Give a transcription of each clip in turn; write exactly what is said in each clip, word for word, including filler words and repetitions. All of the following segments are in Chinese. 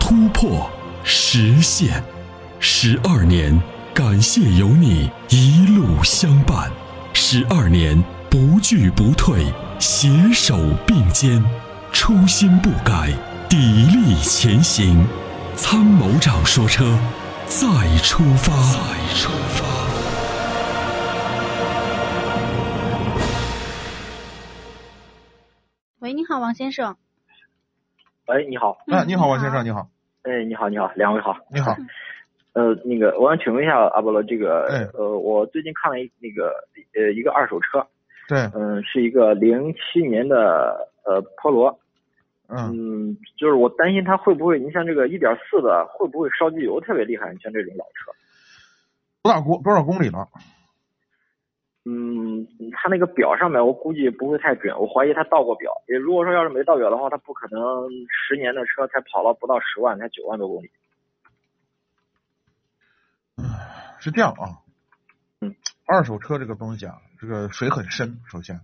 突破、实现，十二年，感谢有你一路相伴，十二年不惧不退，携手并肩，初心不改，砥砺前行。参谋长说车，再出发。再出发。喂，你好，王先生。喂，你好。嗯、啊，你好，王先生，你好。哎，你好，你好，两位好。你好。呃，那个，我想请问一下阿波罗，这个，哎、呃，我最近看了一那个呃一个二手车，对，嗯、呃，是一个零七年的呃波罗，嗯，就是我担心它会不会，你像这个一点四的会不会烧机油特别厉害？你像这种老车，多大公多少公里了？嗯，它那个表上面我估计不会太准，我怀疑它到过表。也如果说要是没到表的话，它不可能十年的车才跑了不到十万，才九万多公里。是这样啊，嗯，二手车这个东西啊，这个水很深，首先，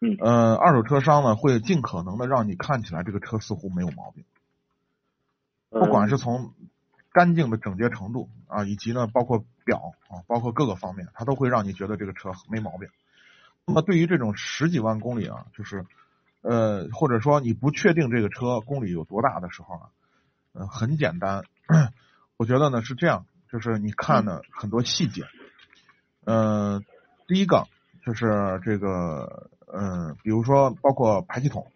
嗯，呃，二手车商呢会尽可能的让你看起来这个车似乎没有毛病，不管是从干净的整洁程度啊，以及呢包括表啊，包括各个方面，它都会让你觉得这个车没毛病。那么对于这种十几万公里啊，就是呃或者说你不确定这个车公里有多大的时候啊，呃，很简单，我觉得呢是这样。就是你看呢很多细节，呃，第一个就是这个，嗯、呃，比如说包括排气筒，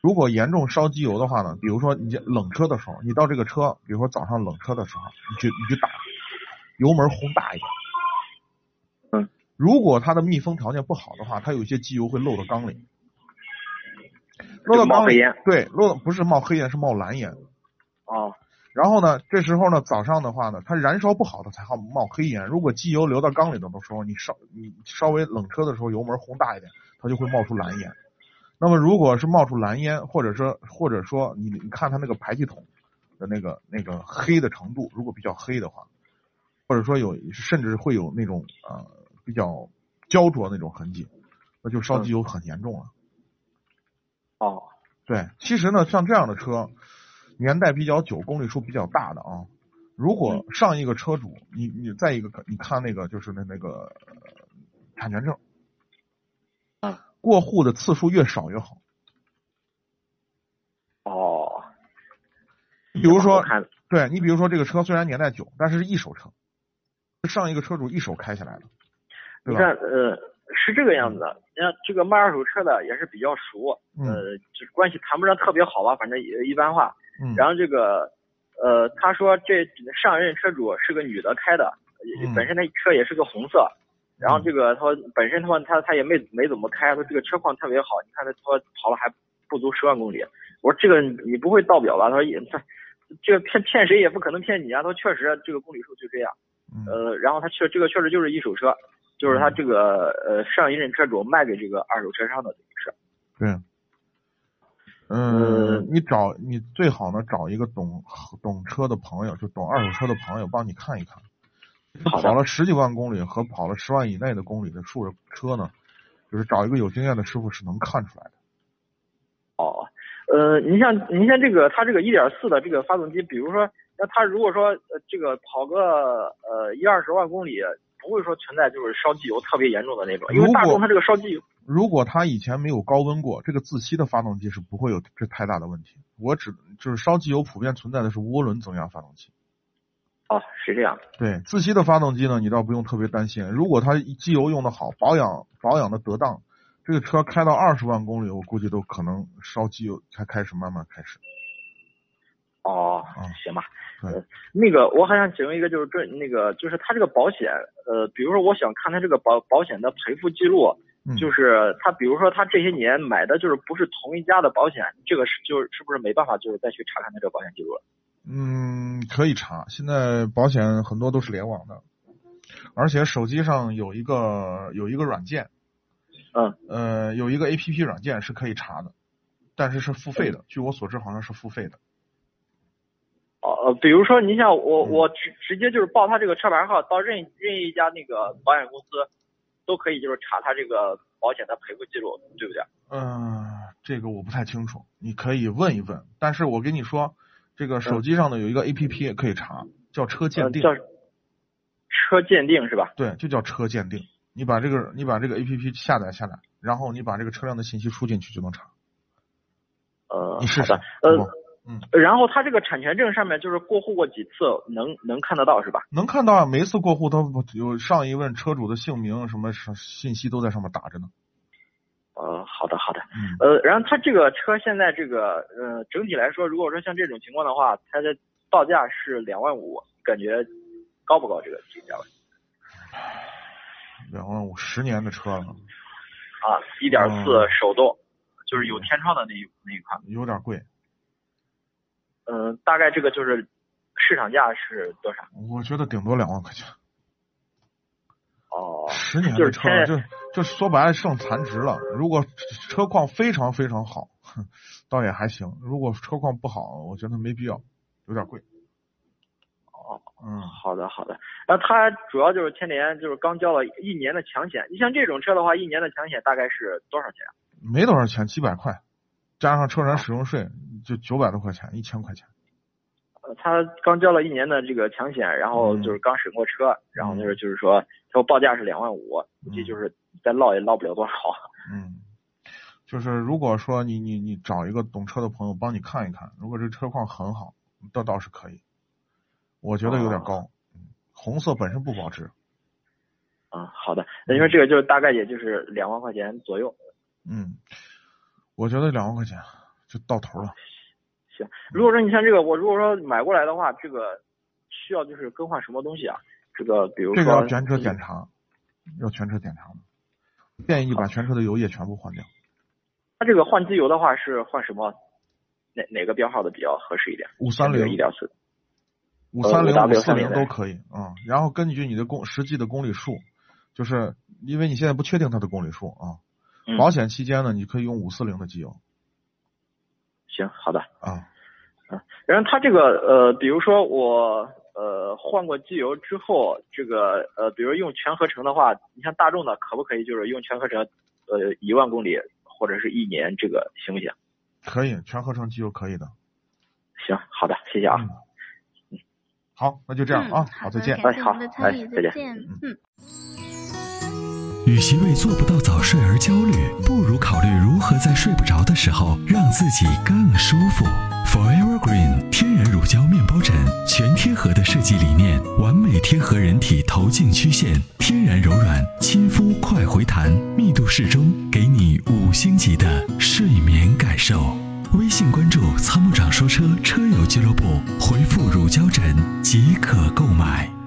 如果严重烧机油的话呢，比如说你冷车的时候，你到这个车，比如说早上冷车的时候，你去你去打油门轰大一点，嗯，如果它的密封条件不好的话，它有一些机油会漏到缸里，漏到缸里，对，漏不是冒黑烟，是冒蓝烟，哦。然后呢，这时候呢，早上的话呢，它燃烧不好的才好冒黑烟。如果机油流到缸里头的时候，你稍你稍微冷车的时候，油门轰大一点，它就会冒出蓝烟。那么如果是冒出蓝烟，或者说或者说你你看它那个排气筒的那个那个黑的程度，如果比较黑的话，或者说有甚至会有那种呃比较焦灼那种痕迹，那就烧机油很严重了。哦，对，其实呢，像这样的车。年代比较久，公里数比较大的啊，如果上一个车主，你你再一个，你看那个就是那那个产权证，啊，过户的次数越少越好。哦，比如说，对你比如说这个车虽然年代久，但是是一手车，上一个车主一手开下来的，对吧？你看，呃。是这个样子的，那这个卖二手车的也是比较熟，嗯、呃，这关系谈不上特别好吧，反正也一般化。嗯、然后这个，呃，他说这上任车主是个女的开的，嗯、本身那车也是个红色，然后这个他本身他说他他也没没怎么开，说这个车况特别好，你看他说跑了还不足十万公里。我说这个你不会倒表吧？他说也他这个骗骗谁也不可能骗你啊。他说确实这个公里数就这样，呃，然后他确这个确实就是一手车。就是他这个呃上一任车主卖给这个二手车商的事。对，嗯、呃，你找你最好呢找一个懂懂车的朋友，就懂二手车的朋友帮你看一看，跑了十几万公里和跑了十万以内的公里的数车呢，就是找一个有经验的师傅是能看出来的。哦，呃，你像你像这个他这个一点四的这个发动机，比如说那他如果说这个跑个呃一二十万公里。不会说存在就是烧机油特别严重的那种，因为大众它这个烧机油，如果它以前没有高温过，这个自吸的发动机是不会有这太大的问题。我只就是烧机油普遍存在的是涡轮增压发动机。哦，是这样。对，自吸的发动机呢，你倒不用特别担心。如果它机油用的好，保养保养的得当，这个车开到二十万公里，我估计都可能烧机油才开始慢慢开始。哦，行吧。嗯、呃，那个我还想请问一个，就是这那个就是他这个保险，呃，比如说我想看他这个保保险的赔付记录，嗯、就是他比如说他这些年买的就是不是同一家的保险，这个是就是是不是没办法就是再去查看他这个保险记录了？嗯，可以查，现在保险很多都是联网的，而且手机上有一个有一个软件，嗯，呃，有一个 A P P 软件是可以查的，但是是付费的，嗯、据我所知好像是付费的。呃，比如说，你像我，我直直接就是报他这个车牌号，到任任意一家那个保险公司，都可以就是查他这个保险的赔付记录，对不对？嗯、呃，这个我不太清楚，你可以问一问。但是我跟你说，这个手机上的有一个 A P P 也可以查，叫车鉴定。呃、叫车鉴定是吧？对，就叫车鉴定。你把这个你把这个 A P P 下载下来，然后你把这个车辆的信息输进去就能查。呃，你试试。呃。嗯，然后他这个产权证上面就是过户过几次能能看得到是吧？能看到啊，每一次过户都有上一问车主的姓名什么信息都在上面打着呢。呃，好的好的，嗯、呃，然后他这个车现在这个呃整体来说，如果说像这种情况的话，他的报价是两万五，感觉高不高？这个这个价位？两万五，十年的车了。啊，一点四手动，就是有天窗的那一那一款。有点贵。嗯，大概这个就是市场价是多少？我觉得顶多两万块钱。哦，十年的车了，就就说白了剩残值了。如果车况非常非常好，倒也还行；如果车况不好，我觉得没必要，有点贵。哦，嗯，好的好的。那它主要就是千联就是刚交了一年的强险，你像这种车的话，一年的强险大概是多少钱啊？没多少钱，几百块。加上车船使用税，就九百多块钱，一千块钱。呃，他刚交了一年的这个强险，然后就是刚使过车，嗯、然后就是就是说，他报价是两万五，估计就是再唠也唠不了多少。嗯，就是如果说你你你找一个懂车的朋友帮你看一看，如果这车况很好，倒倒是可以。我觉得有点高，啊、红色本身不保值。啊，好的，那因为这个就是大概也就是两万块钱左右。嗯。我觉得两万块钱就到头了。行，如果说你像这个，我如果说买过来的话，这个需要就是更换什么东西啊？这个比如说这个要全车检查，要全车检查的，建议你把全车的油液全部换掉。它这个换机油的话是换什么？哪哪个标号的比较合适一点？五三零一点四，五三零五四零都可以啊、嗯。然后根据你的公实际的公里数，就是因为你现在不确定它的公里数啊。保险期间呢，你可以用五四零的机油。行，好的。啊、嗯，然后它这个呃，比如说我呃换过机油之后，这个呃，比如用全合成的话，你像大众的，可不可以就是用全合成呃一万公里或者是一年这个行不行？可以，全合成机油可以的。行，好的，谢谢啊。嗯，好，那就这样、嗯、啊，好，再见。哎，好，哎，再见。嗯。与其为做不到早睡而焦虑，不如考虑如何在睡不着的时候让自己更舒服。 Forevergreen 天然乳胶面包枕，全贴合的设计理念，完美贴合人体头颈曲线，天然柔软，亲肤快回弹，密度适中，给你五星级的睡眠感受。微信关注参谋长说车车友俱乐部，回复乳胶枕即可购买。